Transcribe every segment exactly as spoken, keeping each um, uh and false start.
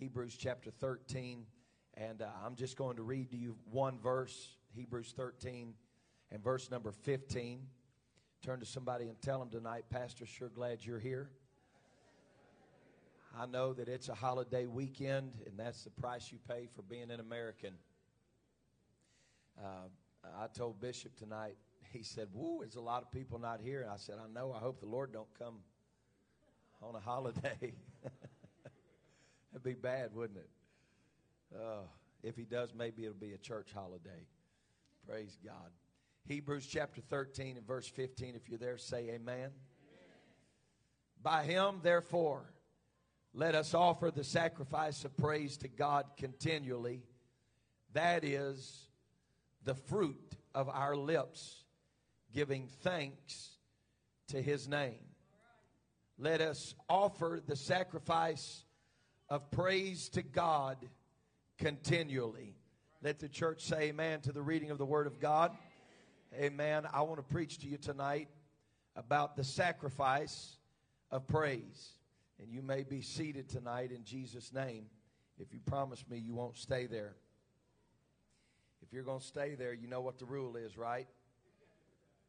Hebrews chapter thirteen, and uh, I'm just going to read to you one verse, Hebrews thirteen and verse number fifteen. Turn to somebody and tell them tonight, Pastor, sure glad you're here. I know that it's a holiday weekend, and that's the price you pay for being an American. Uh, I told Bishop tonight, he said, woo, there's a lot of people not here. And I said, I know, I hope the Lord don't come on a holiday. That'd be bad, wouldn't it? Uh, if he does, maybe it'll be a church holiday. Praise God. Hebrews chapter thirteen and verse fifteen, if you're there, say amen. Amen. By him, therefore, let us offer the sacrifice of praise to God continually. That is the fruit of our lips, giving thanks to his name. Let us offer the sacrifice of praise to God continually. Let the church say amen to the reading of the Word of God. Amen. I want to preach to you tonight about the sacrifice of praise. And you may be seated tonight in Jesus' name. If you promise me you won't stay there. If you're going to stay there, you know what the rule is, right?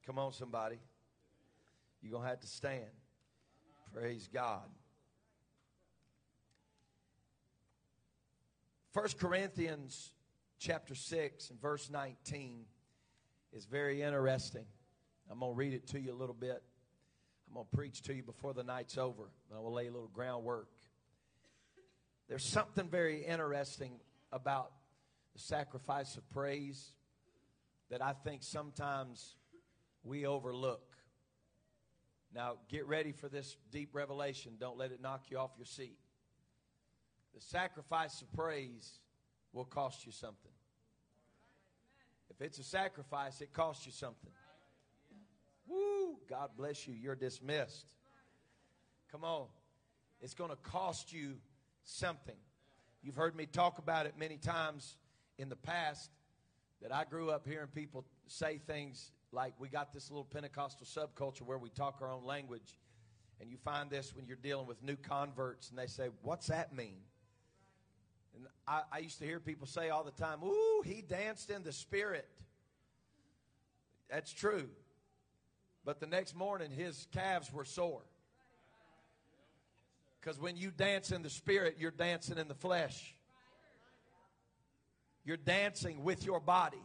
Come on, somebody. You're going to have to stand. Praise God. First Corinthians chapter six and verse nineteen is very interesting. I'm going to read it to you a little bit. I'm going to preach to you before the night's over, but I will lay a little groundwork. There's something very interesting about the sacrifice of praise that I think sometimes we overlook. Now, get ready for this deep revelation. Don't let it knock you off your seat. The sacrifice of praise will cost you something. If it's a sacrifice, it costs you something. Woo! God bless you. You're dismissed. Come on. It's going to cost you something. You've heard me talk about it many times in the past that I grew up hearing people say things like, we got this little Pentecostal subculture where we talk our own language. And you find this when you're dealing with new converts, and they say, what's that mean? And I, I used to hear people say all the time, ooh, he danced in the Spirit. That's true. But the next morning, his calves were sore. Because when you dance in the Spirit, you're dancing in the flesh. You're dancing with your body.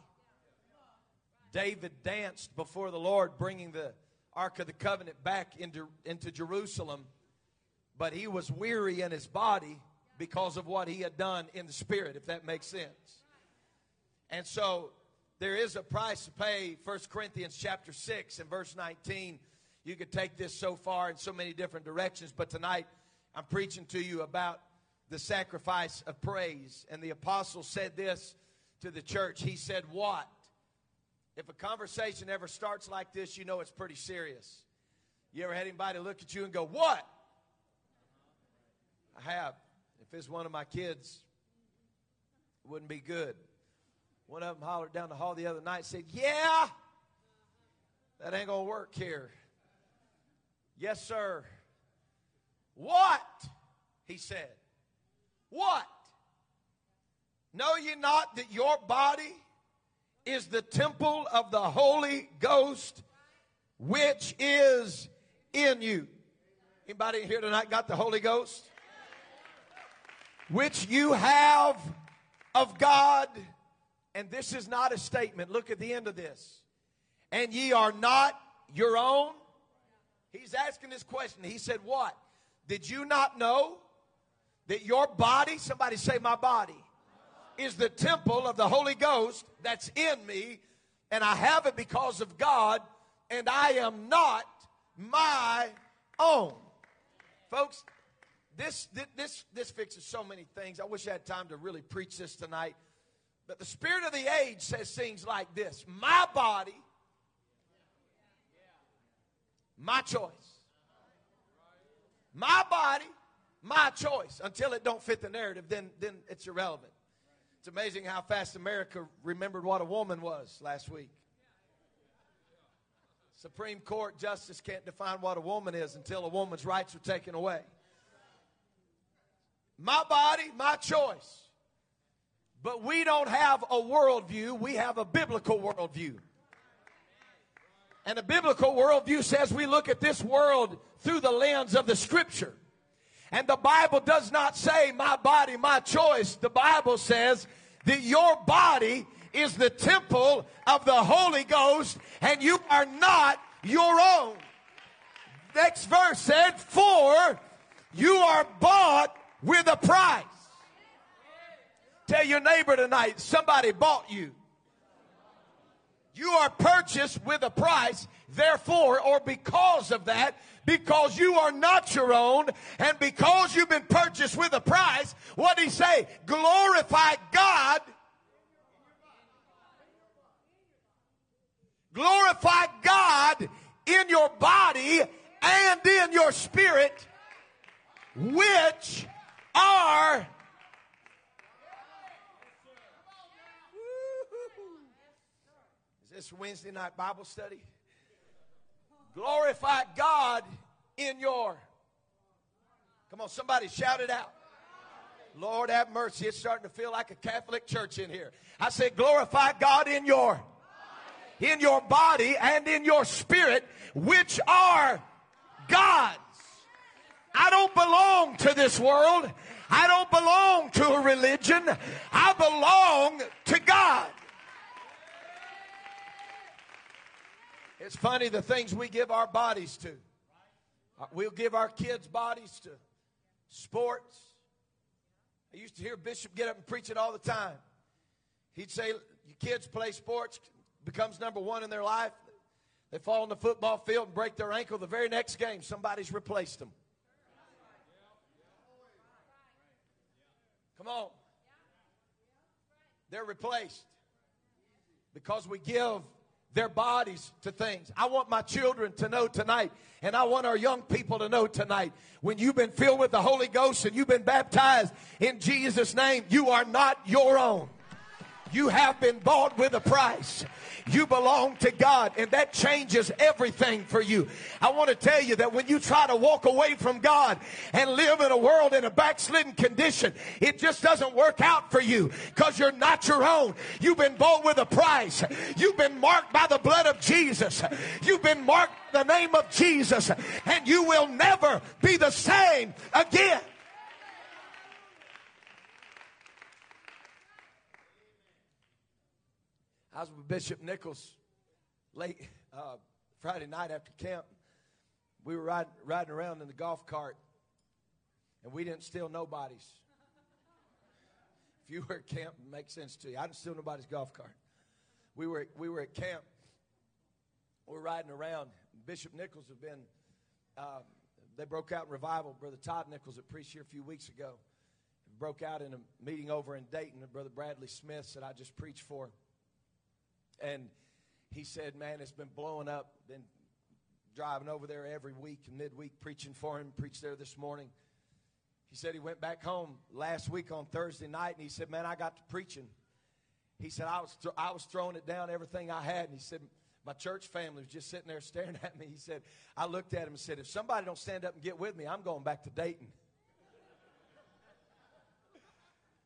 David danced before the Lord, bringing the Ark of the Covenant back into, into Jerusalem. But he was weary in his body because of what he had done in the Spirit, if that makes sense. And so there is a price to pay. First Corinthians chapter six and verse nineteen. You could take this so far in so many different directions, but tonight I'm preaching to you about the sacrifice of praise. And the apostle said this to the church. He said, what? If a conversation ever starts like this, you know it's pretty serious. You ever had anybody look at you and go, what? I have. If it's one of my kids, it wouldn't be good. One of them hollered down the hall the other night and said, yeah, that ain't going to work here. Yes, sir. What? He said. What? Know ye not that your body is the temple of the Holy Ghost, which is in you? Anybody here tonight got the Holy Ghost? Which you have of God. And this is not a statement. Look at the end of this. And ye are not your own. He's asking this question. He said, what? Did you not know that your body, somebody say my body, is the temple of the Holy Ghost that's in me, and I have it because of God, and I am not my own. Folks, this this this fixes so many things. I wish I had time to really preach this tonight. But the spirit of the age says things like this. My body, my choice. My body, my choice. Until it don't fit the narrative, then, then it's irrelevant. It's amazing how fast America remembered what a woman was last week. Supreme Court justice can't define what a woman is until a woman's rights are taken away. my body, my choice. But we don't have a worldview. We have a biblical worldview. And a biblical worldview says we look at this world through the lens of the Scripture. And the Bible does not say, my body, my choice. The Bible says that your body is the temple of the Holy Ghost, and you are not your own. Next verse said, for you are bought with a price. Tell your neighbor tonight, somebody bought you. You are purchased with a price, therefore, or because of that, because you are not your own, and because you've been purchased with a price, what did he say? Glorify God. Glorify God in your body and in your spirit, which are... This Wednesday night Bible study. Glorify God in your... Come on, somebody shout it out. Lord have mercy. It's starting to feel like a Catholic church in here. I said, glorify God in your... in your body and in your spirit, which are God's. I don't belong to this world. I don't belong to a religion. I belong to God. It's funny the things we give our bodies to. We'll give our kids' bodies to sports. I used to hear Bishop get up and preach it all the time. He'd say, your kids play sports, becomes number one in their life. They fall on the football field and break their ankle. The very next game, somebody's replaced them. Come on. They're replaced. Because we give their bodies to things. I want my children to know tonight, and I want our young people to know tonight, when you've been filled with the Holy Ghost and you've been baptized in Jesus' name, you are not your own. You have been bought with a price. You belong to God, and that changes everything for you. I want to tell you that when you try to walk away from God and live in a world in a backslidden condition, it just doesn't work out for you because you're not your own. You've been bought with a price. You've been marked by the blood of Jesus. You've been marked by the name of Jesus, and you will never be the same again. I was with Bishop Nichols late uh, Friday night after camp. We were riding, riding around in the golf cart, and we didn't steal nobody's. If you were at camp, it makes sense to you. I didn't steal nobody's golf cart. We were, we were at camp. We were riding around. Bishop Nichols had been, uh, they broke out in revival. Brother Todd Nichols had preached here a few weeks ago. It broke out in a meeting over in Dayton. And Brother Bradley Smith said, I just preached for him. And he said, man, it's been blowing up. Been driving over there every week and midweek preaching for him. Preached there this morning. He said he went back home last week on Thursday night, and he said, man, I got to preaching. He said, I was, th- I was throwing it down, everything I had. And he said, my church family was just sitting there staring at me. He said, I looked at him and said, if somebody don't stand up and get with me, I'm going back to Dayton.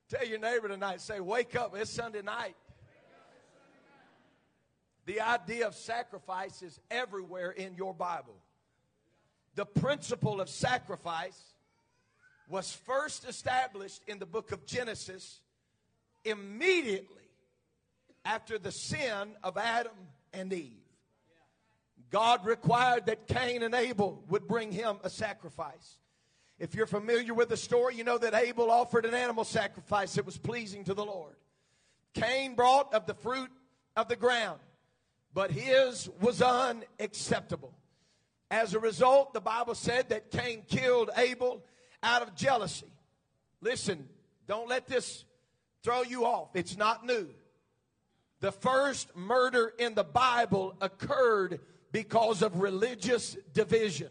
Tell your neighbor tonight, say, wake up. It's Sunday night. The idea of sacrifice is everywhere in your Bible. The principle of sacrifice was first established in the book of Genesis immediately after the sin of Adam and Eve. God required that Cain and Abel would bring him a sacrifice. If you're familiar with the story, you know that Abel offered an animal sacrifice that was pleasing to the Lord. Cain brought of the fruit of the ground. But his was unacceptable. As a result, the Bible said that Cain killed Abel out of jealousy. Listen, don't let this throw you off. It's not new. The first murder in the Bible occurred because of religious division.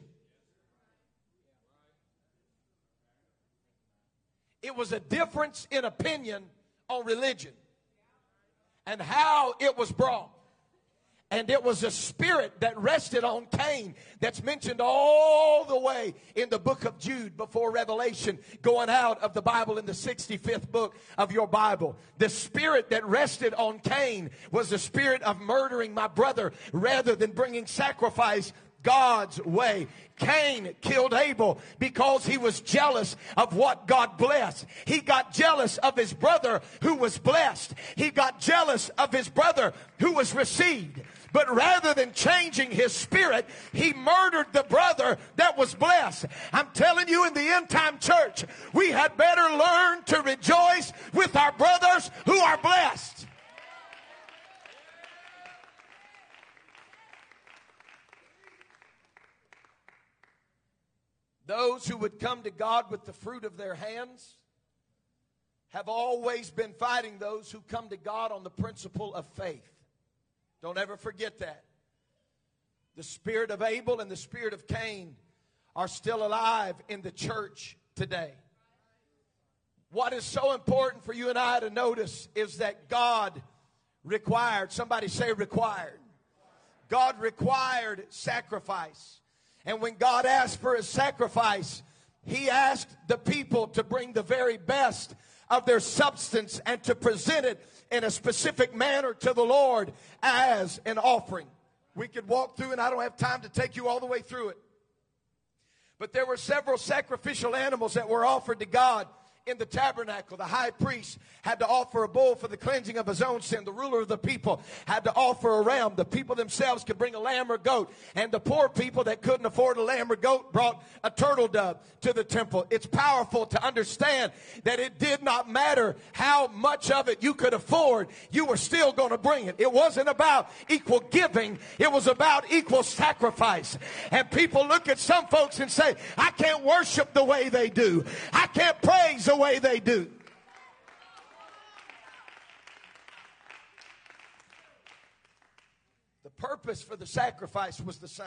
It was a difference in opinion on religion and how it was brought. And it was a spirit that rested on Cain that's mentioned all the way in the book of Jude before Revelation, going out of the Bible in the sixty-fifth book of your Bible. The spirit that rested on Cain was the spirit of murdering my brother rather than bringing sacrifice God's way. Cain killed Abel because he was jealous of what God blessed. He got jealous of his brother who was blessed. He got jealous of his brother who was received. But rather than changing his spirit, he murdered the brother that was blessed. I'm telling you, in the end time church, we had better learn to rejoice with our brothers who are blessed. Those who would come to God with the fruit of their hands have always been fighting those who come to God on the principle of faith. Don't ever forget that. The spirit of Abel and the spirit of Cain are still alive in the church today. What is so important for you and I to notice is that God required, somebody say required. God required sacrifice. And when God asked for his sacrifice, he asked the people to bring the very best of their substance and to present it in a specific manner to the Lord as an offering. We could walk through, and I don't have time to take you all the way through it. But there were several sacrificial animals that were offered to God in the tabernacle. The high priest had to offer a bull for the cleansing of his own sin. The ruler of the people had to offer a ram. The people themselves could bring a lamb or goat. And the poor people that couldn't afford a lamb or goat brought a turtle dove to the temple. It's powerful to understand that it did not matter how much of it you could afford. You were still going to bring it. It wasn't about equal giving. It was about equal sacrifice. And people look at some folks and say, I can't worship the way they do. I can't praise the way they do. The purpose for the sacrifice was the same.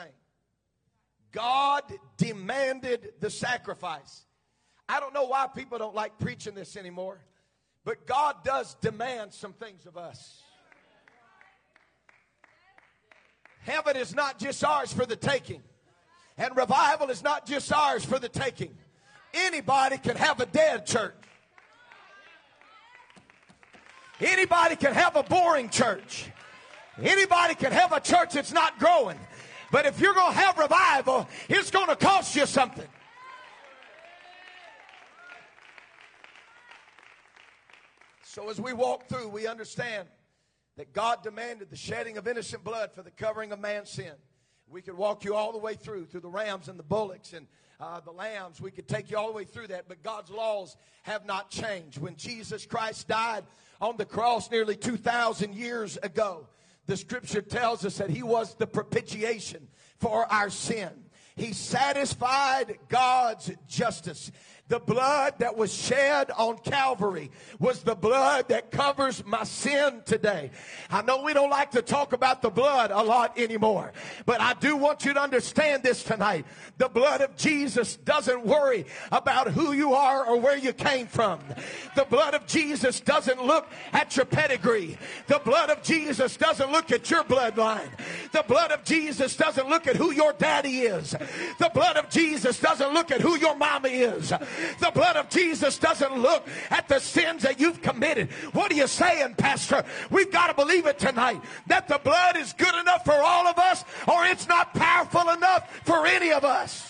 God demanded the sacrifice. I don't know why people don't like preaching this anymore, but God does demand some things of us. Heaven is not just ours for the taking, and revival is not just ours for the taking. Anybody can have a dead church. Anybody can have a boring church. Anybody can have a church that's not growing. But if you're going to have revival, it's going to cost you something. So as we walk through, we understand that God demanded the shedding of innocent blood for the covering of man's sin. We could walk you all the way through, through the rams and the bullocks and Uh, the lambs. We could take you all the way through that, but God's laws have not changed. When Jesus Christ died on the cross nearly two thousand years ago, the scripture tells us that he was the propitiation for our sin. He satisfied God's justice. The blood that was shed on Calvary was the blood that covers my sin today. I know we don't like to talk about the blood a lot anymore, but I do want you to understand this tonight. The blood of Jesus doesn't worry about who you are or where you came from. The blood of Jesus doesn't look at your pedigree. The blood of Jesus doesn't look at your bloodline. The blood of Jesus doesn't look at who your daddy is. The blood of Jesus doesn't look at who your mama is. The blood of Jesus doesn't look at the sins that you've committed. What are you saying, Pastor? We've got to believe it tonight, that the blood is good enough for all of us, or it's not powerful enough for any of us.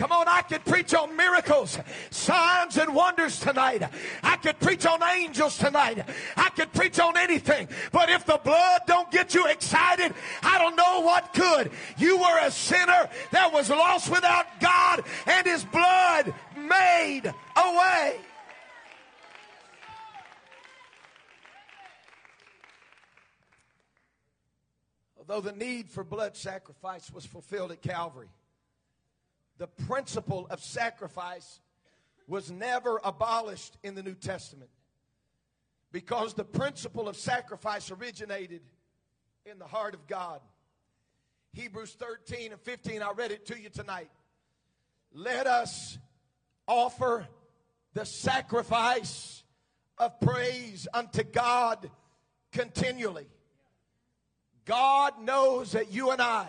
Come on, I could preach on miracles, signs, and wonders tonight. I could preach on angels tonight. I could preach on anything. But if the blood don't get you excited, I don't know what could. You were a sinner that was lost without God, and his blood made a way. Although the need for blood sacrifice was fulfilled at Calvary, the principle of sacrifice was never abolished in the New Testament, because the principle of sacrifice originated in the heart of God. Hebrews thirteen and fifteen, I read it to you tonight. Let us offer the sacrifice of praise unto God continually. God knows that you and I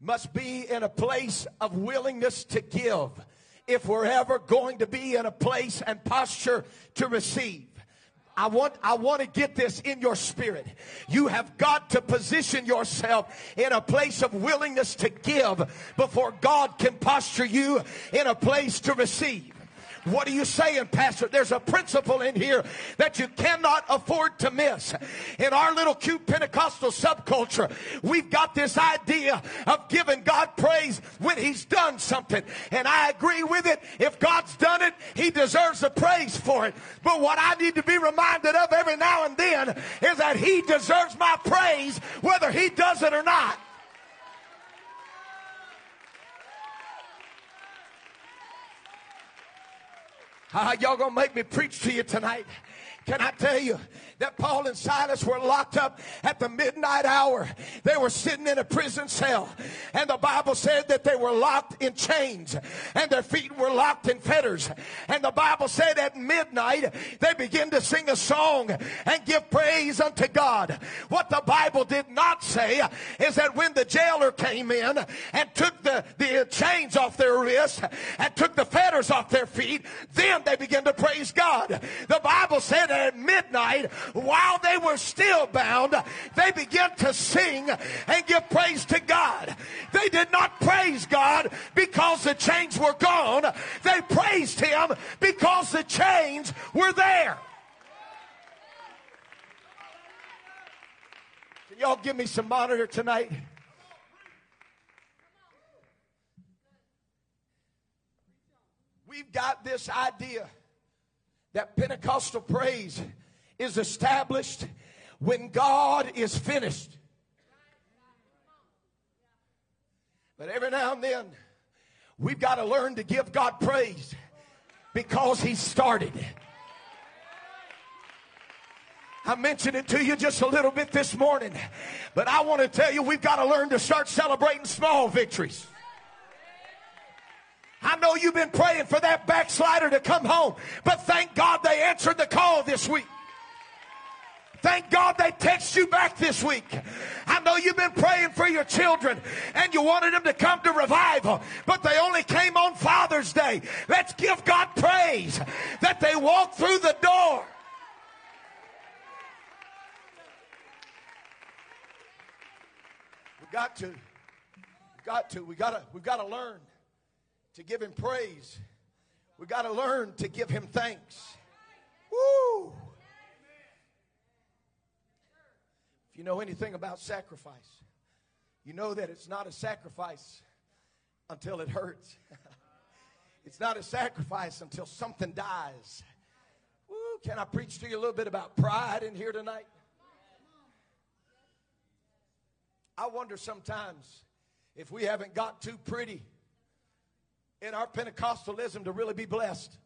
must be in a place of willingness to give if we're ever going to be in a place and posture to receive. I want, I want to get this in your spirit. You have got to position yourself in a place of willingness to give before God can posture you in a place to receive. What are you saying, Pastor? There's a principle in here that you cannot afford to miss. In our little cute Pentecostal subculture, we've got this idea of giving God praise when he's done something. And I agree with it. If God's done it, he deserves the praise for it. But what I need to be reminded of every now and then is that he deserves my praise whether he does it or not. Uh, y'all gonna make me preach to you tonight. Can I tell you that Paul and Silas were locked up at the midnight hour? They were sitting in a prison cell. And the Bible said that they were locked in chains. And their feet were locked in fetters. And the Bible said at midnight they began to sing a song and give praise unto God. What the Bible did not say is that when the jailer came in and took the, the chains off their wrists and took the fetters off their feet, then they began to praise God. The Bible said that at midnight, while they were still bound, they began to sing and give praise to God. They did not praise God because the chains were gone. They praised him because the chains were there. Can y'all give me some monitor tonight? We've got this idea that Pentecostal praise is established when God is finished. But every now and then, we've got to learn to give God praise because he started. I mentioned it to you just a little bit this morning, but I want to tell you we've got to learn to start celebrating small victories. I know you've been praying for that backslider to come home, but thank God they answered the call this week. Thank God they text you back this week. I know you've been praying for your children and you wanted them to come to revival, but they only came on Father's Day. Let's give God praise that they walked through the door. We've got to. We've got to. We've got to, we've got to learn to give him praise. We got to learn to give him thanks. Woo! If you know anything about sacrifice, you know that it's not a sacrifice until it hurts. It's not a sacrifice until something dies. Woo! Can I preach to you a little bit about pride in here tonight? I wonder sometimes if we haven't got too pretty in our Pentecostalism to really be blessed.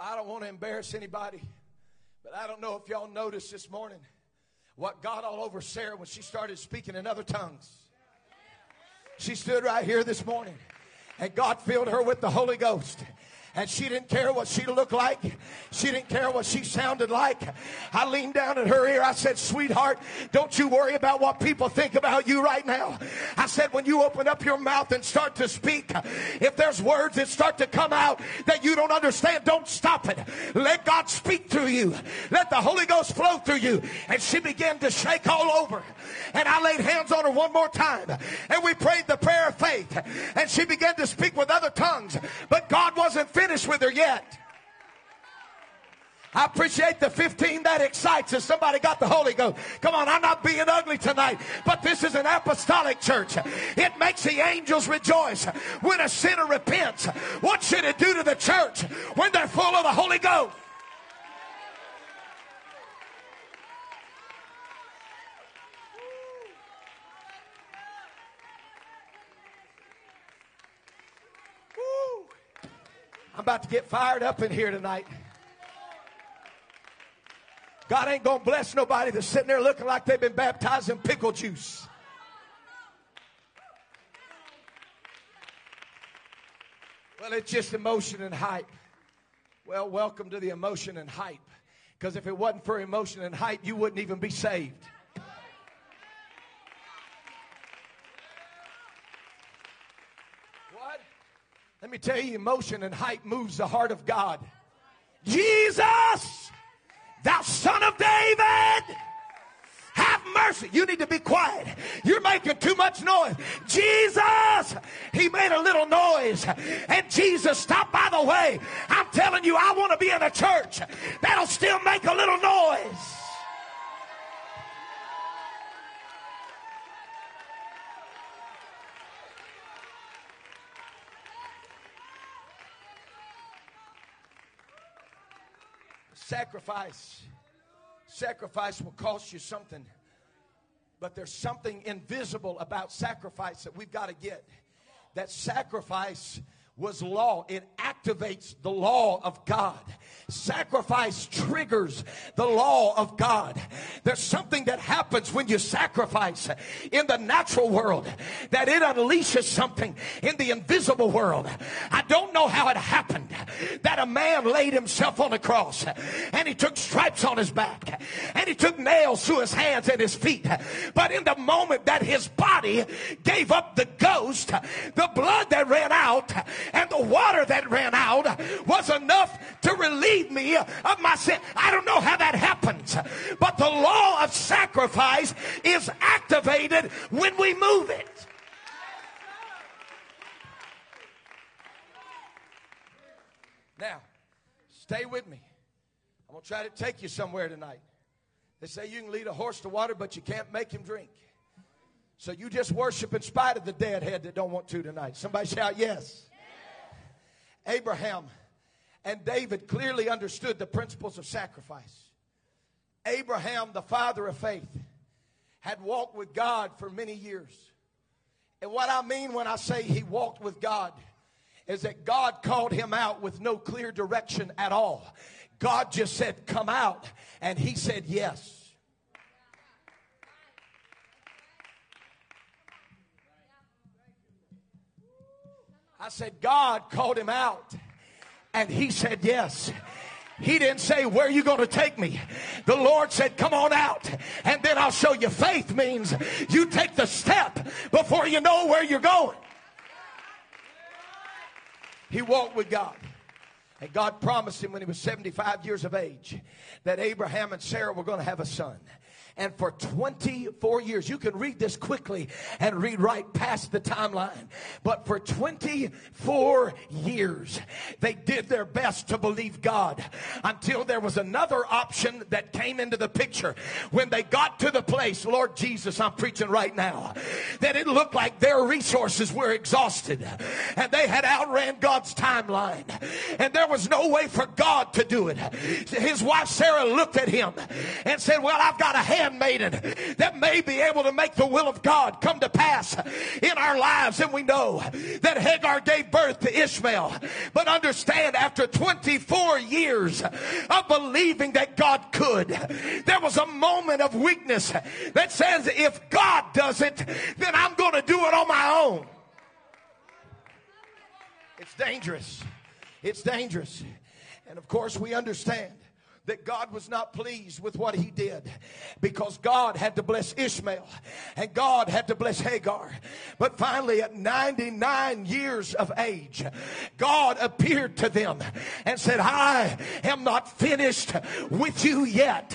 I don't want to embarrass anybody, but I don't know if y'all noticed this morning what got all over Sarah when she started speaking in other tongues. She stood right here this morning, and God filled her with the Holy Ghost. And she didn't care what she looked like. She didn't care what she sounded like. I leaned down at her ear. I said, sweetheart, don't you worry about what people think about you right now. I said, when you open up your mouth and start to speak, if there's words that start to come out that you don't understand, don't stop it. Let God speak through you. Let the Holy Ghost flow through you. And she began to shake all over. And I laid hands on her one more time. And we prayed the prayer of faith. And she began to speak with other tongues. But God wasn't finished. Finished with her yet. I appreciate the fifteen that excites us. Somebody got the Holy Ghost. Come on, I'm not being ugly tonight, but this is an apostolic church. It makes the angels rejoice when a sinner repents. What should it do to the church when they're full of the Holy Ghost? I'm about to get fired up in here tonight. God ain't going to bless nobody that's sitting there looking like they've been baptized in pickle juice. Well, it's just emotion and hype. Well, welcome to the emotion and hype. Because if it wasn't for emotion and hype, you wouldn't even be saved. What? Let me tell you, emotion and hype moves the heart of God. Jesus, thou son of David, have mercy. You need to be quiet. You're making too much noise. Jesus, he made a little noise. And Jesus stopped by the way. I'm telling you, I want to be in a church that'll still make a little noise. Sacrifice. Sacrifice will cost you something, but there's something invisible about sacrifice that we've got to get. That sacrifice was law. It activates the law of God. Sacrifice triggers the law of God. There's something that happens when you sacrifice in the natural world that it unleashes something in the invisible world. I don't know how it happened that a man laid himself on a cross, and he took stripes on his back, and he took nails through his hands and his feet. But in the moment that his body gave up the ghost, the blood that ran out and the water that ran out was enough to relieve me of my sin. I don't know how that happens, but the law of sacrifice is activated when we move it. Now, stay with me. I'm going to try to take you somewhere tonight. They say you can lead a horse to water, but you can't make him drink. So you just worship in spite of the deadhead that don't want to tonight. Somebody shout yes. Abraham and David clearly understood the principles of sacrifice. Abraham, the father of faith, had walked with God for many years. And what I mean when I say he walked with God is that God called him out with no clear direction at all. God just said, come out. And he said, yes. I said, God called him out, and he said yes. He didn't say, where are you going to take me? The Lord said, come on out, and then I'll show you. Faith means you take the step before you know where you're going. He walked with God. And God promised him when he was seventy-five years of age that Abraham and Sarah were going to have a son. And for twenty-four years, you can read this quickly and read right past the timeline. But for twenty-four years, they did their best to believe God until there was another option that came into the picture. When they got to the place, Lord Jesus, I'm preaching right now, that it looked like their resources were exhausted and they had outran God's timeline. And there was no way for God to do it. His wife Sarah looked at him and said, well, I've got a handmaiden that may be able to make the will of God come to pass in our lives. And we know that Hagar gave birth to Ishmael. But understand, after twenty-four years of believing that God could, there was a moment of weakness that says, if God does it, then I'm going to do it on my own. It's dangerous. It's dangerous. And of course, we understand that God was not pleased with what he did, because God had to bless Ishmael and God had to bless Hagar. But finally, at ninety-nine years of age, God appeared to them and said, I am not finished with you yet.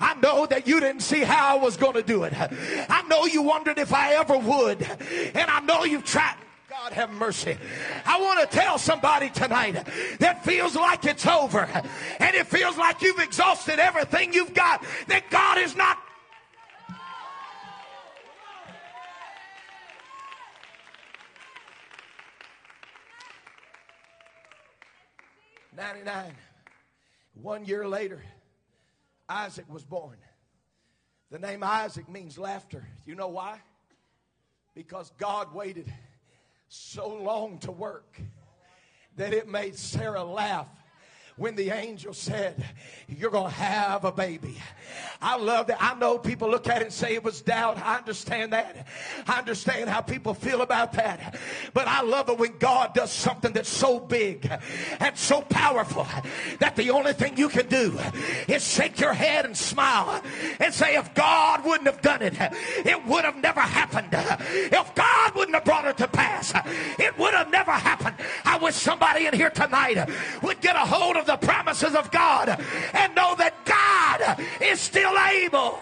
I know that you didn't see how I was going to do it. I know you wondered if I ever would. And I know you've tried. God have mercy. I want to tell somebody tonight that feels like it's over and it feels like you've exhausted everything you've got, that God is not. ninety-nine. One year later, Isaac was born. The name Isaac means laughter. You know why? Because God waited so long to work that it made Sarah laugh when the angel said, you're going to have a baby. I love that. I know people look at it and say it was doubt. I understand that. I understand how people feel about that. But I love it when God does something that's so big and so powerful that the only thing you can do is shake your head and smile and say, if God wouldn't have done it, it would have never happened. If God wouldn't have brought it to pass, it would have never happened. I wish somebody in here tonight would get a hold of the promises of God and know that God is still able.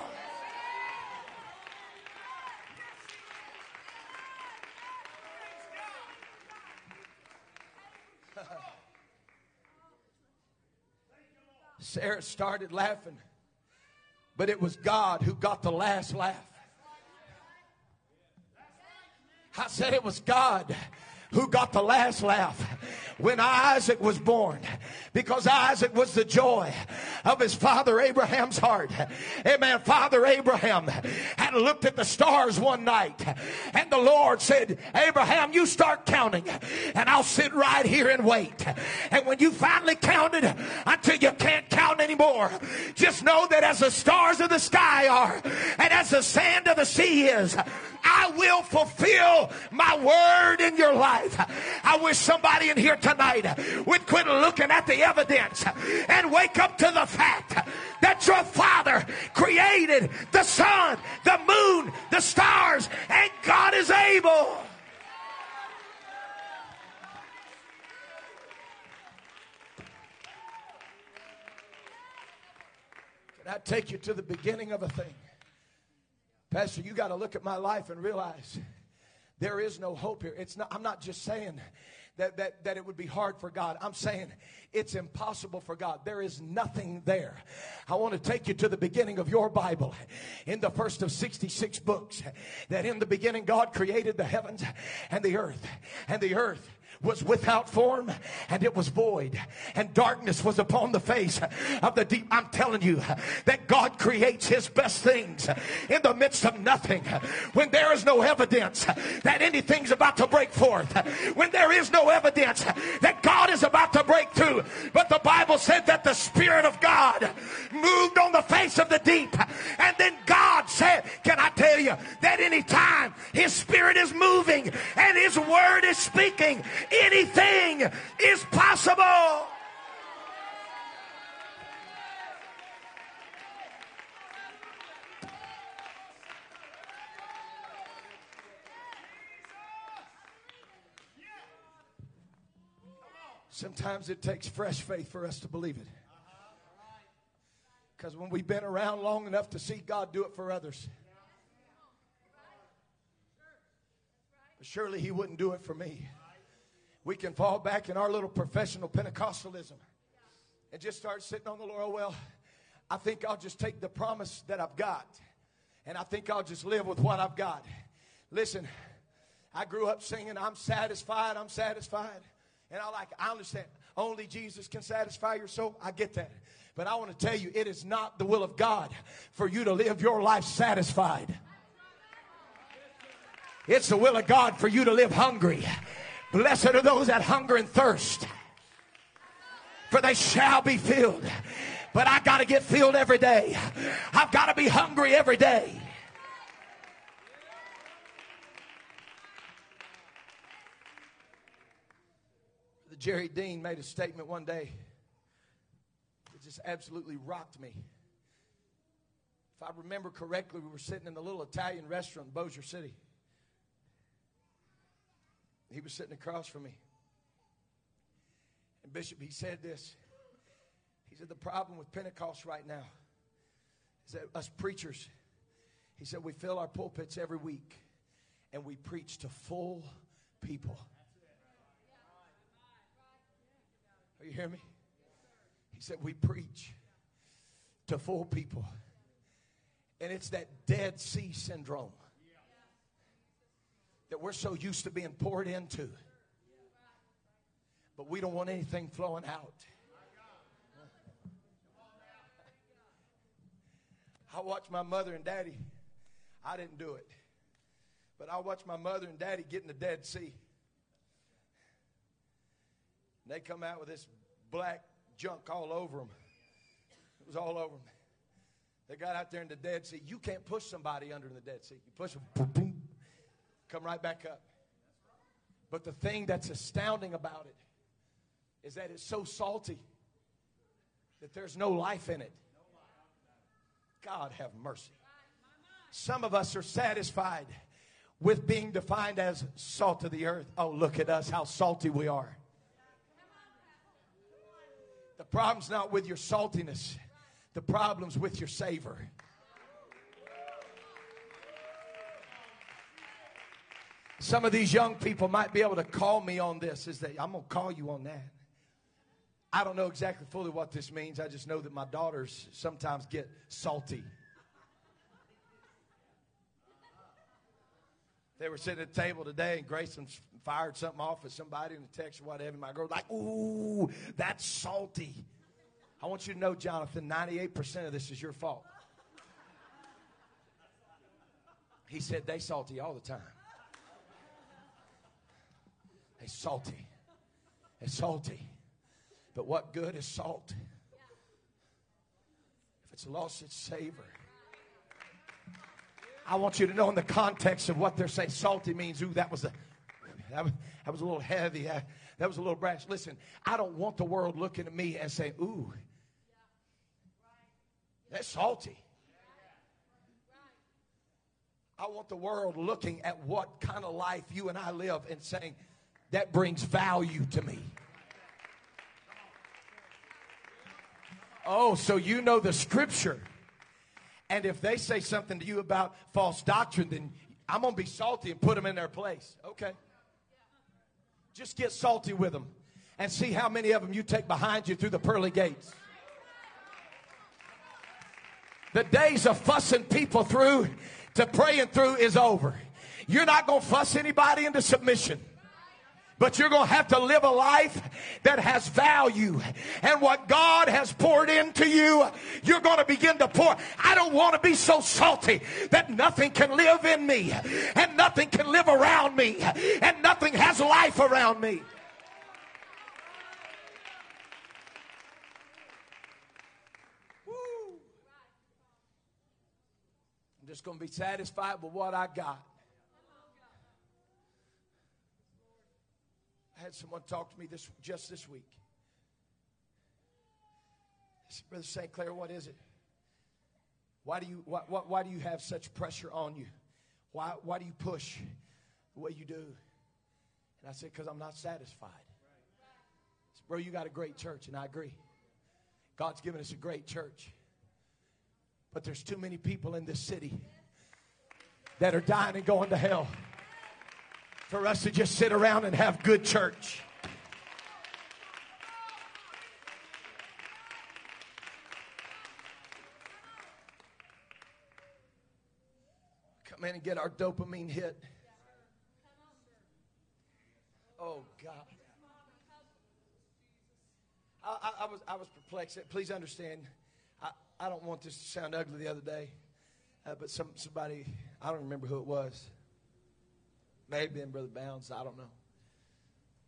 Sarah started laughing, but it was God who got the last laugh. I said it was God who got the last laugh when Isaac was born, because Isaac was the joy of his father Abraham's heart. Amen. Father Abraham had looked at the stars one night, and the Lord said, Abraham, you start counting, and I'll sit right here and wait. And when you finally counted until you can't count anymore, just know that as the stars of the sky are, and as the sand of the sea is, I will fulfill my word in your life. I wish somebody in here tonight would quit looking at the evidence and wake up to the fact that your Father created the sun, the moon, the stars, and God is able. Can I take you to the beginning of a thing? Pastor, you got to look at my life and realize there is no hope here. It's not, I'm not just saying that, that, that it would be hard for God. I'm saying it's impossible for God. There is nothing there. I want to take you to the beginning of your Bible, in the first of sixty-six books, that in the beginning God created the heavens and the earth, and the earth was without form, and it was void, and darkness was upon the face of the deep. I'm telling you that God creates his best things in the midst of nothing. When there is no evidence that anything's about to break forth, when there is no evidence that God is about to break through, but the Bible said that the Spirit of God moved on the face of the deep, and then God said, can I tell you that anytime his Spirit is moving and his word is speaking, anything is possible. Sometimes it takes fresh faith for us to believe it. Because when we've been around long enough to see God do it for others, but surely he wouldn't do it for me. We can fall back in our little professional Pentecostalism and just start sitting on the laurel. Well, I think I'll just take the promise that I've got, and I think I'll just live with what I've got. Listen, I grew up singing, I'm satisfied, I'm satisfied. And I like, I understand, only Jesus can satisfy your soul. I get that. But I want to tell you, it is not the will of God for you to live your life satisfied. It's the will of God for you to live hungry. Blessed are those that hunger and thirst, for they shall be filled. But I got to get filled every day. I've got to be hungry every day. The Jerry Dean made a statement one day that just absolutely rocked me. If I remember correctly, we were sitting in a little Italian restaurant in Bossier City. He was sitting across from me. And Bishop, he said this. He said, the problem with Pentecost right now is that us preachers, he said, we fill our pulpits every week and we preach to full people. Are you hearing me? He said, we preach to full people. And it's that Dead Sea syndrome that we're so used to being poured into, but we don't want anything flowing out. I watched my mother and daddy. I didn't do it, but I watched my mother and daddy get in the Dead Sea. And they come out with this black junk all over them. It was all over them. They got out there in the Dead Sea. You can't push somebody under in the Dead Sea. You push them, boom, boom, come right back up. But the thing that's astounding about it is that it's so salty that there's no life in it. God have mercy. Some of us are satisfied with being defined as salt of the earth. Oh, look at us, how salty we are. The problem's not with your saltiness. The problem's with your savor. Some of these young people might be able to call me on this. Is that I'm going to call you on that. I don't know exactly fully what this means. I just know that my daughters sometimes get salty. They were sitting at the table today, and Grayson fired something off at somebody in the text or whatever. And my girl was like, ooh, that's salty. I want you to know, Jonathan, ninety-eight percent of this is your fault. He said they salty all the time. They salty. They salty. But what good is salt? If it's lost its savor. I want you to know in the context of what they're saying, salty means, ooh, that was a, that was, that was a little heavy. I, that was a little brash. Listen, I don't want the world looking at me and saying, ooh, that's salty. I want the world looking at what kind of life you and I live and saying, that brings value to me. Oh, so you know the scripture. And if they say something to you about false doctrine, then I'm going to be salty and put them in their place. Okay. Just get salty with them and see how many of them you take behind you through the pearly gates. The days of fussing people through to praying through is over. You're not going to fuss anybody into submission. But you're going to have to live a life that has value. And what God has poured into you, you're going to begin to pour. I don't want to be so salty that nothing can live in me. And nothing can live around me. And nothing has life around me. Woo. I'm just going to be satisfied with what I got. I had someone talk to me this just this week. I said, Brother Saint Clair, what is it? Why do you why, why, why do you have such pressure on you? Why why do you push the way you do? And I said, because I'm not satisfied. I said, bro, you got a great church, and I agree. God's given us a great church. But there's too many people in this city that are dying and going to hell for us to just sit around and have good church. Come in and get our dopamine hit. Oh, God. I, I, I was I was perplexed. Please understand, I, I don't want this to sound ugly the other day, uh, but some somebody, I don't remember who it was, maybe in Brother Bounds, I don't know.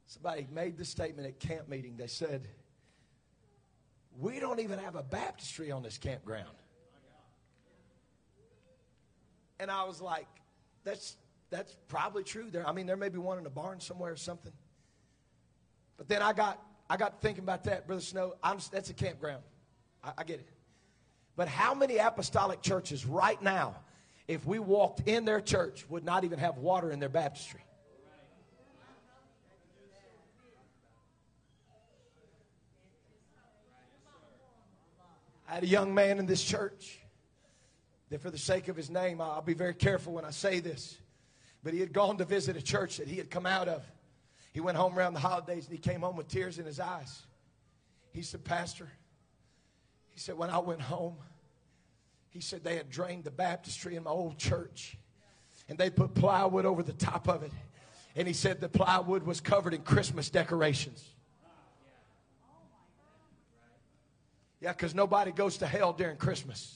Somebody made this statement at camp meeting. They said, we don't even have a baptistry on this campground. And I was like, that's that's probably true. There, I mean, there may be one in a barn somewhere or something. But then I got I got thinking about that, Brother Snow. I'm, that's a campground. I, I get it. But how many apostolic churches right now, if we walked in their church, would not even have water in their baptistry? I had a young man in this church that, for the sake of his name, I'll be very careful when I say this, but he had gone to visit a church that he had come out of. He went home around the holidays, and he came home with tears in his eyes. He said, Pastor, he said, when I went home, he said they had drained the baptistry in my old church, and they put plywood over the top of it. And he said the plywood was covered in Christmas decorations. Yeah, because nobody goes to hell during Christmas.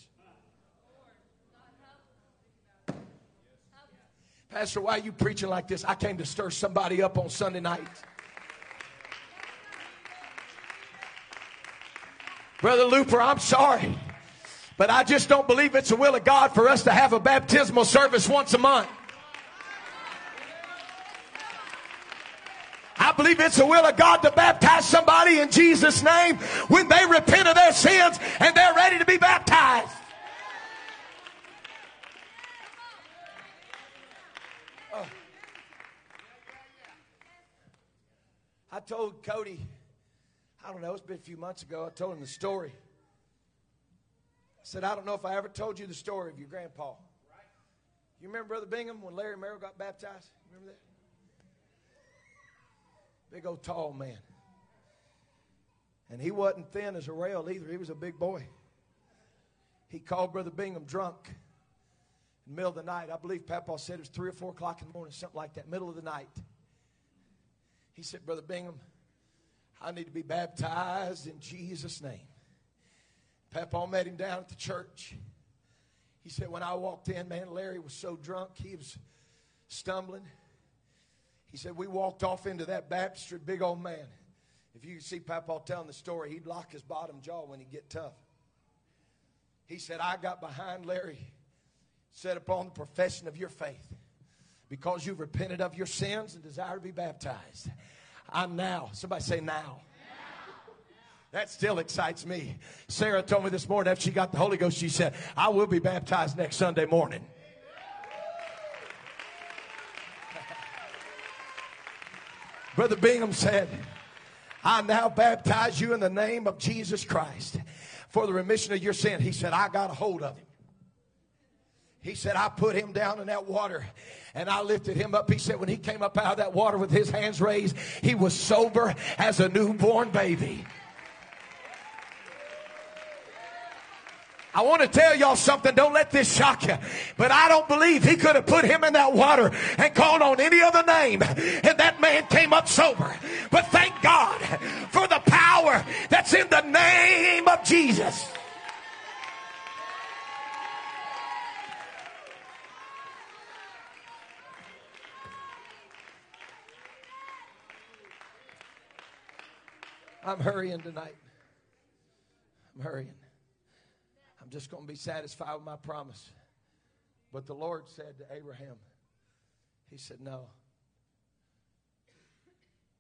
Pastor, why are you preaching like this? I came to stir somebody up on Sunday night. Brother Luper, I'm sorry, but I just don't believe it's the will of God for us to have a baptismal service once a month. I believe it's the will of God to baptize somebody in Jesus' name when they repent of their sins and they're ready to be baptized. Uh, I told Cody, I don't know, it's been a few months ago, I told him the story. I said, I don't know if I ever told you the story of your grandpa. You remember Brother Bingham when Larry Merrill got baptized? Remember that? Big old tall man. And he wasn't thin as a rail either. He was a big boy. He called Brother Bingham drunk in the middle of the night. I believe Papaw said it was three or four o'clock in the morning, something like that, middle of the night. He said, Brother Bingham, I need to be baptized in Jesus' name. Papaw met him down at the church. He said, when I walked in, man, Larry was so drunk, he was stumbling. He said, we walked off into that baptistry, big old man. If you could see Papaw telling the story, he'd lock his bottom jaw when he'd get tough. He said, I got behind Larry, said upon the profession of your faith, because you've repented of your sins and desire to be baptized. I'm now. Somebody say now. That still excites me. Sarah told me this morning after she got the Holy Ghost, she said, I will be baptized next Sunday morning. Brother Bingham said, I now baptize you in the name of Jesus Christ for the remission of your sin. He said, I got a hold of him. He said, I put him down in that water and I lifted him up. He said, when he came up out of that water with his hands raised, he was sober as a newborn baby. I want to tell y'all something. Don't let this shock you. But I don't believe he could have put him in that water and called on any other name, and that man came up sober. But thank God for the power that's in the name of Jesus. I'm hurrying tonight. I'm hurrying. I'm just going to be satisfied with my promise. But the Lord said to Abraham, he said, no.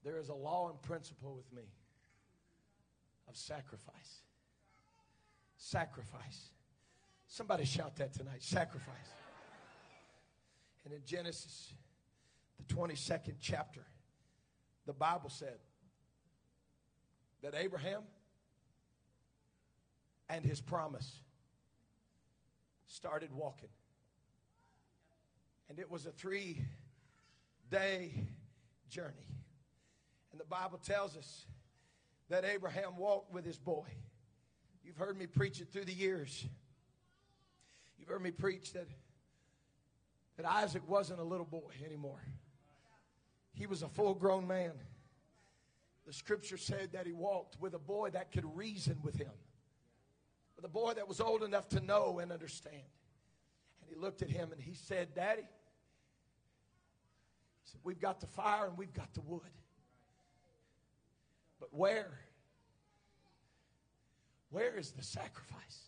There is a law and principle with me of sacrifice. Sacrifice. Somebody shout that tonight. Sacrifice. And in Genesis, the twenty-second chapter, the Bible said that Abraham and his promise started walking. And it was a three-day journey. And the Bible tells us that Abraham walked with his boy. You've heard me preach it through the years. You've heard me preach that, that Isaac wasn't a little boy anymore. He was a full-grown man. The scripture said that he walked with a boy that could reason with him, with a boy that was old enough to know and understand. And he looked at him and he said, Daddy, he said, we've got the fire and we've got the wood, but where, where is the sacrifice?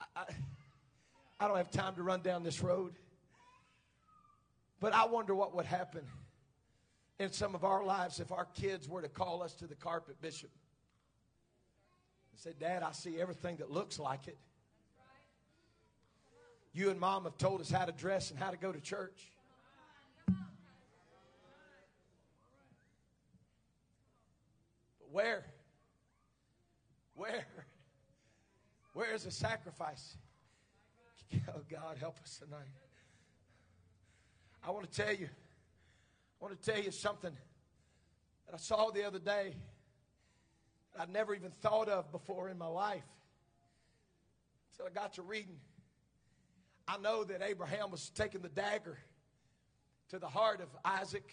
I, I, I don't have time to run down this road, but I wonder what would happen in some of our lives if our kids were to call us to the carpet, Bishop, and say, Dad, I see everything that looks like it. You and Mom have told us how to dress and how to go to church. But where? Where? Where is the sacrifice? Oh, God, help us tonight. I want to tell you. I want to tell you something that I saw the other day that I'd never even thought of before in my life until I got to reading. I know that Abraham was taking the dagger to the heart of Isaac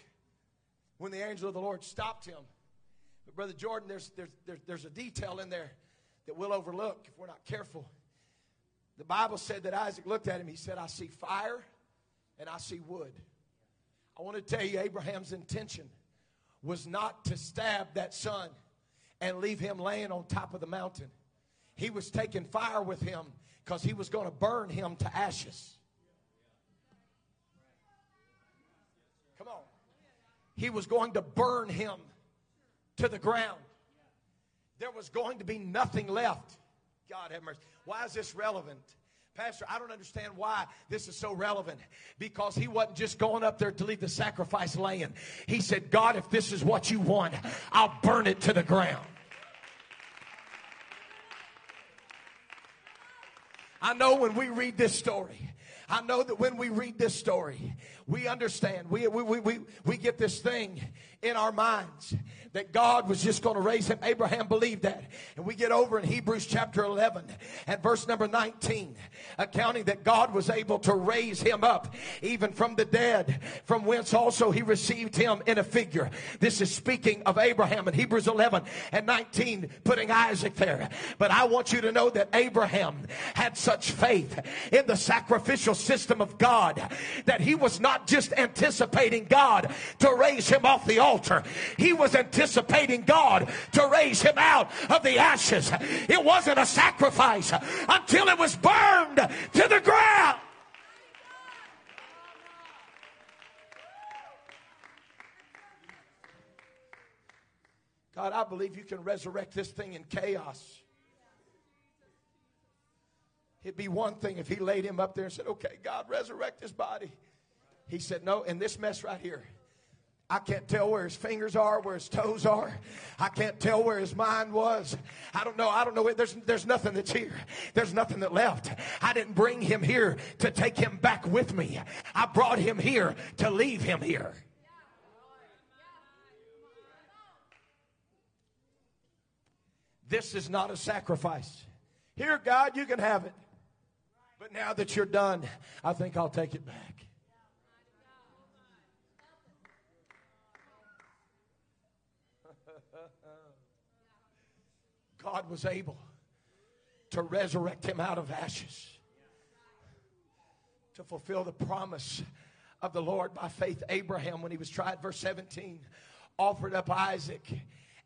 when the angel of the Lord stopped him. But Brother Jordan, there's, there's, there's, there's a detail in there that we'll overlook if we're not careful. The Bible said that Isaac looked at him. He said, I see fire and I see wood. I want to tell you, Abraham's intention was not to stab that son and leave him laying on top of the mountain. He was taking fire with him because he was going to burn him to ashes. Come on. He was going to burn him to the ground. There was going to be nothing left. God have mercy. Why is this relevant? Pastor, I don't understand why this is so relevant. Because he wasn't just going up there to leave the sacrifice laying. He said, God, if this is what you want, I'll burn it to the ground. I know when we read this story, I know that when we read this story, we understand, we, we, we, we, we get this thing in our minds that God was just going to raise him. Abraham believed that. And we get over in Hebrews chapter eleven and verse number nineteen, accounting that God was able to raise him up even from the dead, from whence also he received him in a figure. This is speaking of Abraham in Hebrews eleven and nineteen, putting Isaac there. But I want you to know that Abraham had such faith in the sacrificial system of God that he was not just anticipating God to raise him off the altar. He was anticipating God to raise him out of the ashes. It wasn't a sacrifice until it was burned to the ground. God, I believe you can resurrect this thing in chaos. It'd be one thing if he laid him up there and said, okay, God, resurrect his body. He said, no, and this mess right here, I can't tell where his fingers are, where his toes are. I can't tell where his mind was. I don't know. I don't know. There's, there's nothing that's here. There's nothing that left. I didn't bring him here to take him back with me. I brought him here to leave him here. This is not a sacrifice. Here, God, you can have it. But now that you're done, I think I'll take it back. God was able to resurrect him out of ashes, to fulfill the promise of the Lord by faith. Abraham, when he was tried, verse seventeen, offered up Isaac,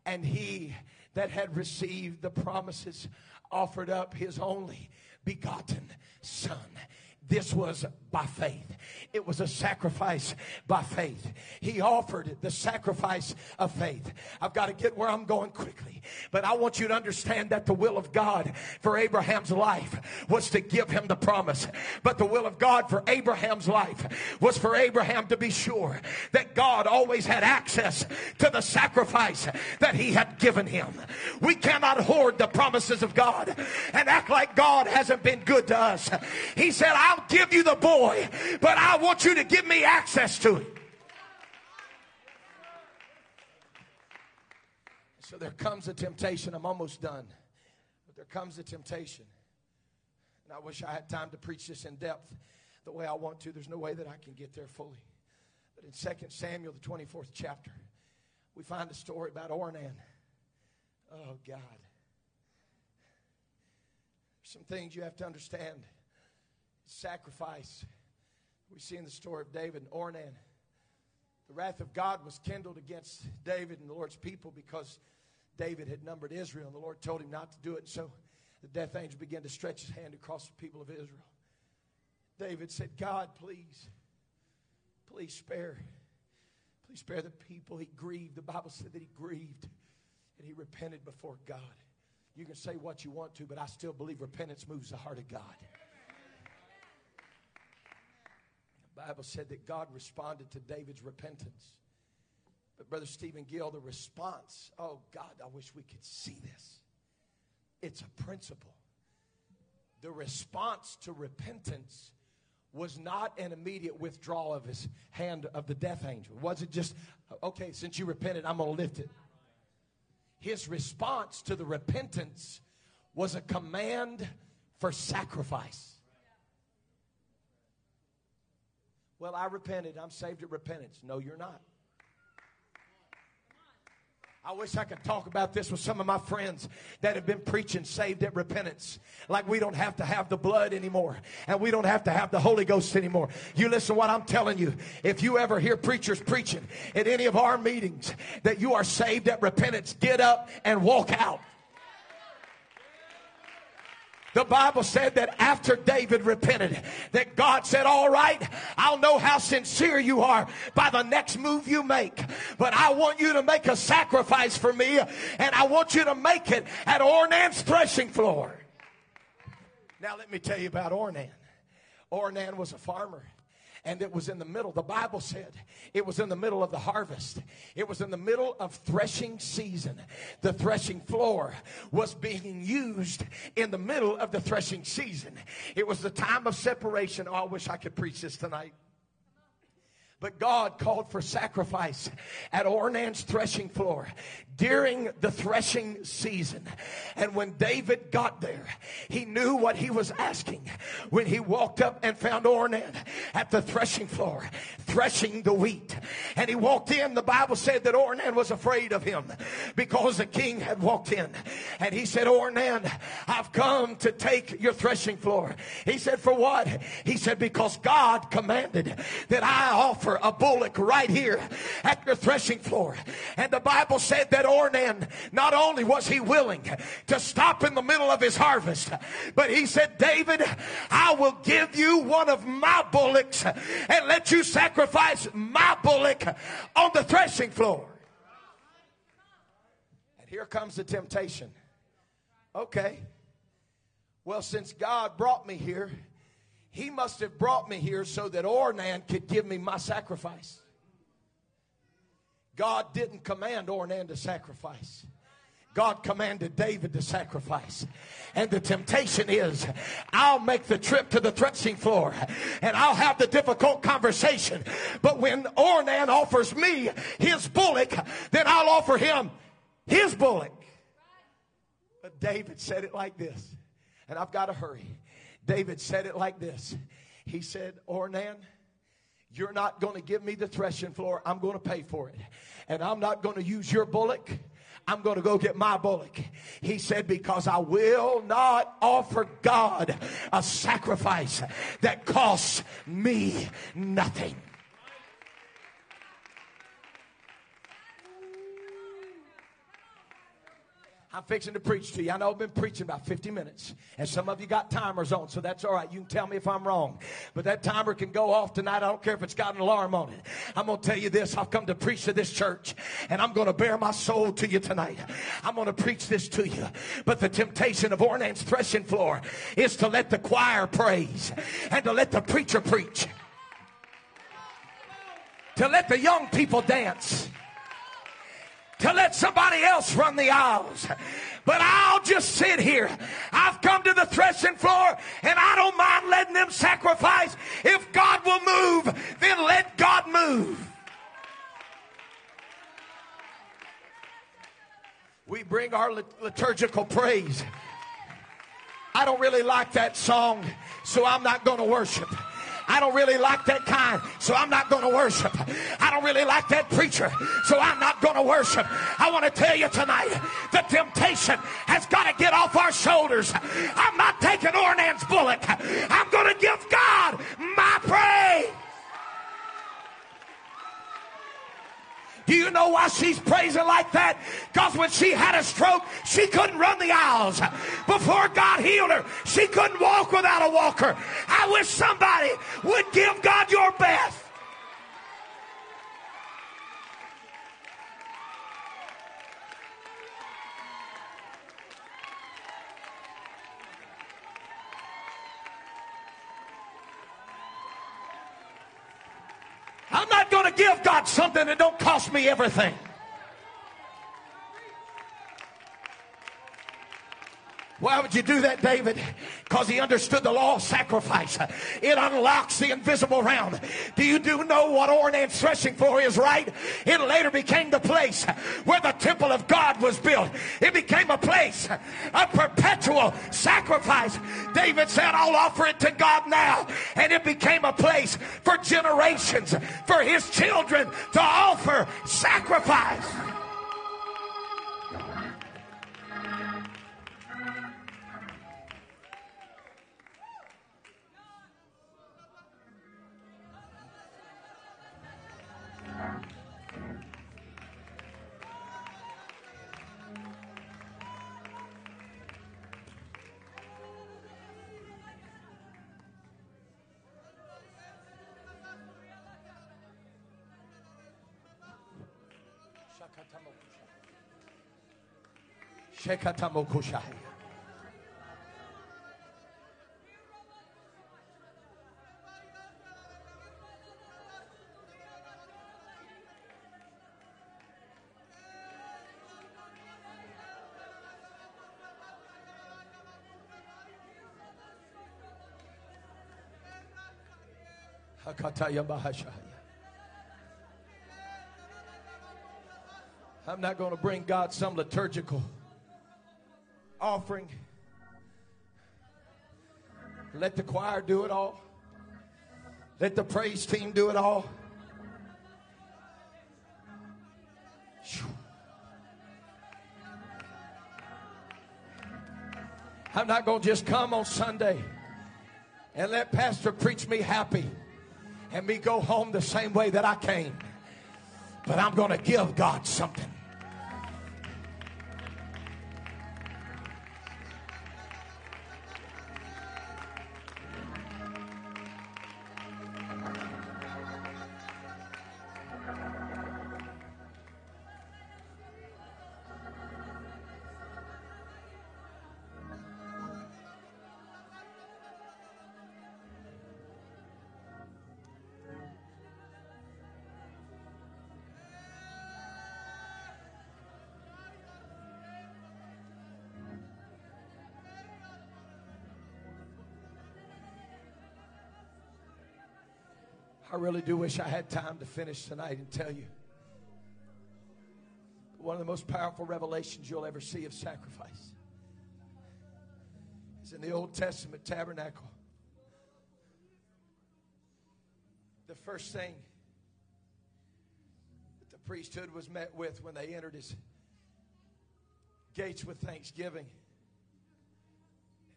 and he that had received the promises offered up his only begotten son. This was by faith. It was a sacrifice by faith. He offered the sacrifice of faith. I've got to get where I'm going quickly. But I want you to understand that the will of God for Abraham's life was to give him the promise. But the will of God for Abraham's life was for Abraham to be sure that God always had access to the sacrifice that he had given him. We cannot hoard the promises of God and act like God hasn't been good to us. He said, I I'll give you the boy, but I want you to give me access to it. So there comes a temptation. I'm almost done. But there comes a temptation. And I wish I had time to preach this in depth the way I want to. There's no way that I can get there fully. But in Second Samuel, the twenty-fourth chapter, we find a story about Ornan. Oh, God. Some things you have to understand. Sacrifice. We see in the story of David and Ornan. The wrath of God was kindled against David and the Lord's people because David had numbered Israel, and the Lord told him not to do it. So the death angel began to stretch his hand across the people of Israel. David said, God, please, please spare, please spare the people. He grieved. The Bible said that he grieved and he repented before God. You can say what you want to, but I still believe repentance moves the heart of God. Bible said that God responded to David's repentance. But Brother Stephen Gill, the response, oh God, I wish we could see this. It's a principle. The response to repentance was not an immediate withdrawal of his hand of the death angel. It wasn't just, okay, since you repented, I'm going to lift it. His response to the repentance was a command for sacrifice. Well, I repented. I'm saved at repentance. No, you're not. I wish I could talk about this with some of my friends that have been preaching saved at repentance. Like we don't have to have the blood anymore. And we don't have to have the Holy Ghost anymore. You listen to what I'm telling you. If you ever hear preachers preaching at any of our meetings that you are saved at repentance, get up and walk out. The Bible said that after David repented, that God said, all right, I'll know how sincere you are by the next move you make. But I want you to make a sacrifice for me, and I want you to make it at Ornan's threshing floor. Now let me tell you about Ornan. Ornan was a farmer. And it was in the middle, the Bible said, it was in the middle of the harvest. It was in the middle of threshing season. The threshing floor was being used in the middle of the threshing season. It was the time of separation. Oh, I wish I could preach this tonight. But God called for sacrifice at Ornan's threshing floor during the threshing season. And when David got there, he knew what he was asking when he walked up and found Ornan at the threshing floor, threshing the wheat. And he walked in. The Bible said that Ornan was afraid of him because the king had walked in. And he said, Ornan, I've come to take your threshing floor. He said, for what? He said, because God commanded that I offer a bullock right here at your threshing floor. And the Bible said that Ornan, not only was he willing to stop in the middle of his harvest, but he said, David, I will give you one of my bullocks and let you sacrifice my bullock on the threshing floor. And here comes the temptation. Okay, well, since God brought me here, He must have brought me here so that Ornan could give me my sacrifice. God didn't command Ornan to sacrifice. God commanded David to sacrifice. And the temptation is, I'll make the trip to the threshing floor and I'll have the difficult conversation. But when Ornan offers me his bullock, then I'll offer him his bullock. But David said it like this, and I've got to hurry. David said it like this. He said, Ornan, you're not going to give me the threshing floor. I'm going to pay for it. And I'm not going to use your bullock. I'm going to go get my bullock. He said, because I will not offer God a sacrifice that costs me nothing. I'm fixing to preach to you. I know I've been preaching about fifty minutes. And some of you got timers on, so that's all right. You can tell me if I'm wrong. But that timer can go off tonight. I don't care if it's got an alarm on it. I'm going to tell you this. I've come to preach to this church. And I'm going to bear my soul to you tonight. I'm going to preach this to you. But the temptation of Ornan's threshing floor is to let the choir praise. And to let the preacher preach. To let the young people dance. To let somebody else run the aisles. But I'll just sit here. I've come to the threshing floor, and I don't mind letting them sacrifice. If God will move, then let God move. We bring our liturgical praise. I don't really like that song, so I'm not going to worship. I don't really like that kind, so I'm not going to worship. I don't really like that preacher, so I'm not going to worship. I want to tell you tonight, the temptation has got to get off our shoulders. I'm not taking Ornan's bullock. I'm going to give God my praise. Do you know why she's praising like that? Because when she had a stroke, she couldn't run the aisles. Before God healed her, she couldn't walk without a walker. I wish somebody would give God your best. I'm not going to give God something that don't cost me everything. Why would you do that, David? Because he understood the law of sacrifice. It unlocks the invisible realm. Do you do know what Ornan's threshing floor is, right? It later became the place where the temple of God was built. It became a place of perpetual sacrifice. David said, I'll offer it to God now. And it became a place for generations, for his children to offer sacrifice. I'm not going to bring God some liturgical offering. Let the choir do it all. Let the praise team do it all. I'm not going to just come on Sunday and let Pastor preach me happy and me go home the same way that I came. But I'm going to give God something. I really do wish I had time to finish tonight and tell you one of the most powerful revelations you'll ever see of sacrifice is in the Old Testament tabernacle. The first thing that the priesthood was met with when they entered his gates with thanksgiving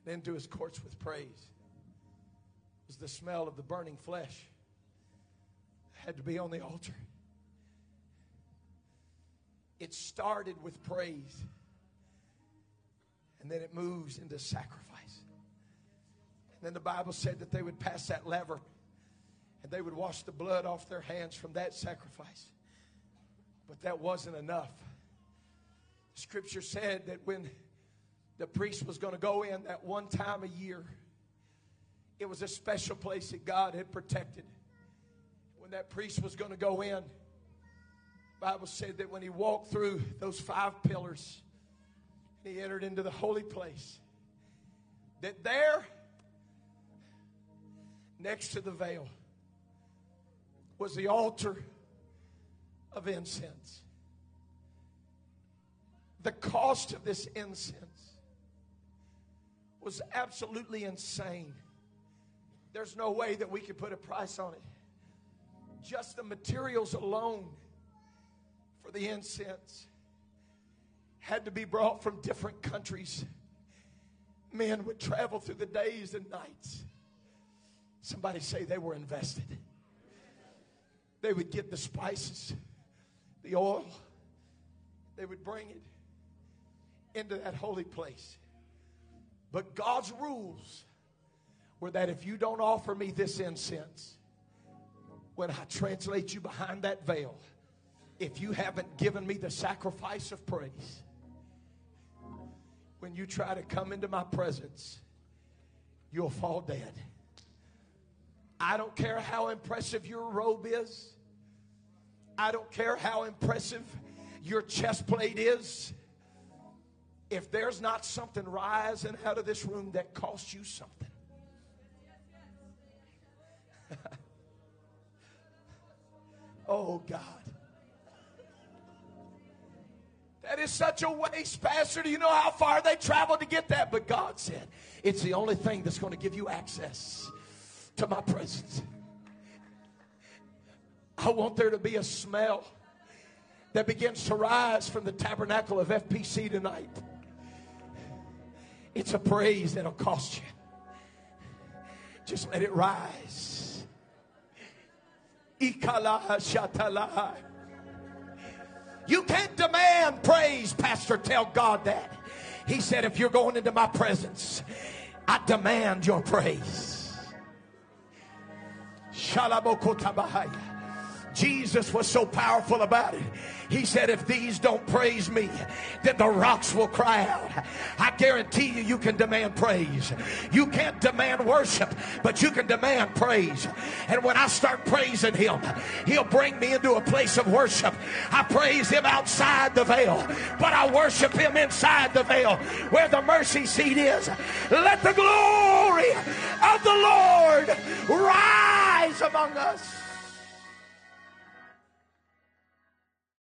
and into his courts with praise was the smell of the burning flesh. Had to be on the altar. It started with praise, and then it moves into sacrifice. And then the Bible said that they would pass that laver, and they would wash the blood off their hands from that sacrifice. But that wasn't enough. Scripture said that when the priest was going to go in that one time a year, it was a special place that God had protected. That priest was going to go in. The Bible said that when he walked through those five pillars, he entered into the holy place. That there, next to the veil, was the altar of incense. The cost of this incense was absolutely insane. There's no way that we could put a price on it. Just the materials alone for the incense had to be brought from different countries. Men would travel through the days and nights. Somebody say they were invested. They would get the spices, the oil. They would bring it into that holy place. But God's rules were that if you don't offer me this incense, when I translate you behind that veil, if you haven't given me the sacrifice of praise, when you try to come into my presence, you'll fall dead. I don't care how impressive your robe is. I don't care how impressive your chest plate is. If there's not something rising out of this room that costs you something. Oh, God. That is such a waste, Pastor. Do you know how far they traveled to get that? But God said, it's the only thing that's going to give you access to my presence. I want there to be a smell that begins to rise from the tabernacle of F P C tonight. It's a praise that'll cost you. Just let it rise. You can't demand praise, Pastor. Tell God that. He said, if you're going into my presence, I demand your praise. Jesus was so powerful about it. He said, if these don't praise me, then the rocks will cry out. I guarantee you, you can demand praise. You can't demand worship, but you can demand praise. And when I start praising him, he'll bring me into a place of worship. I praise him outside the veil, but I worship him inside the veil where the mercy seat is. Let the glory of the Lord rise among us.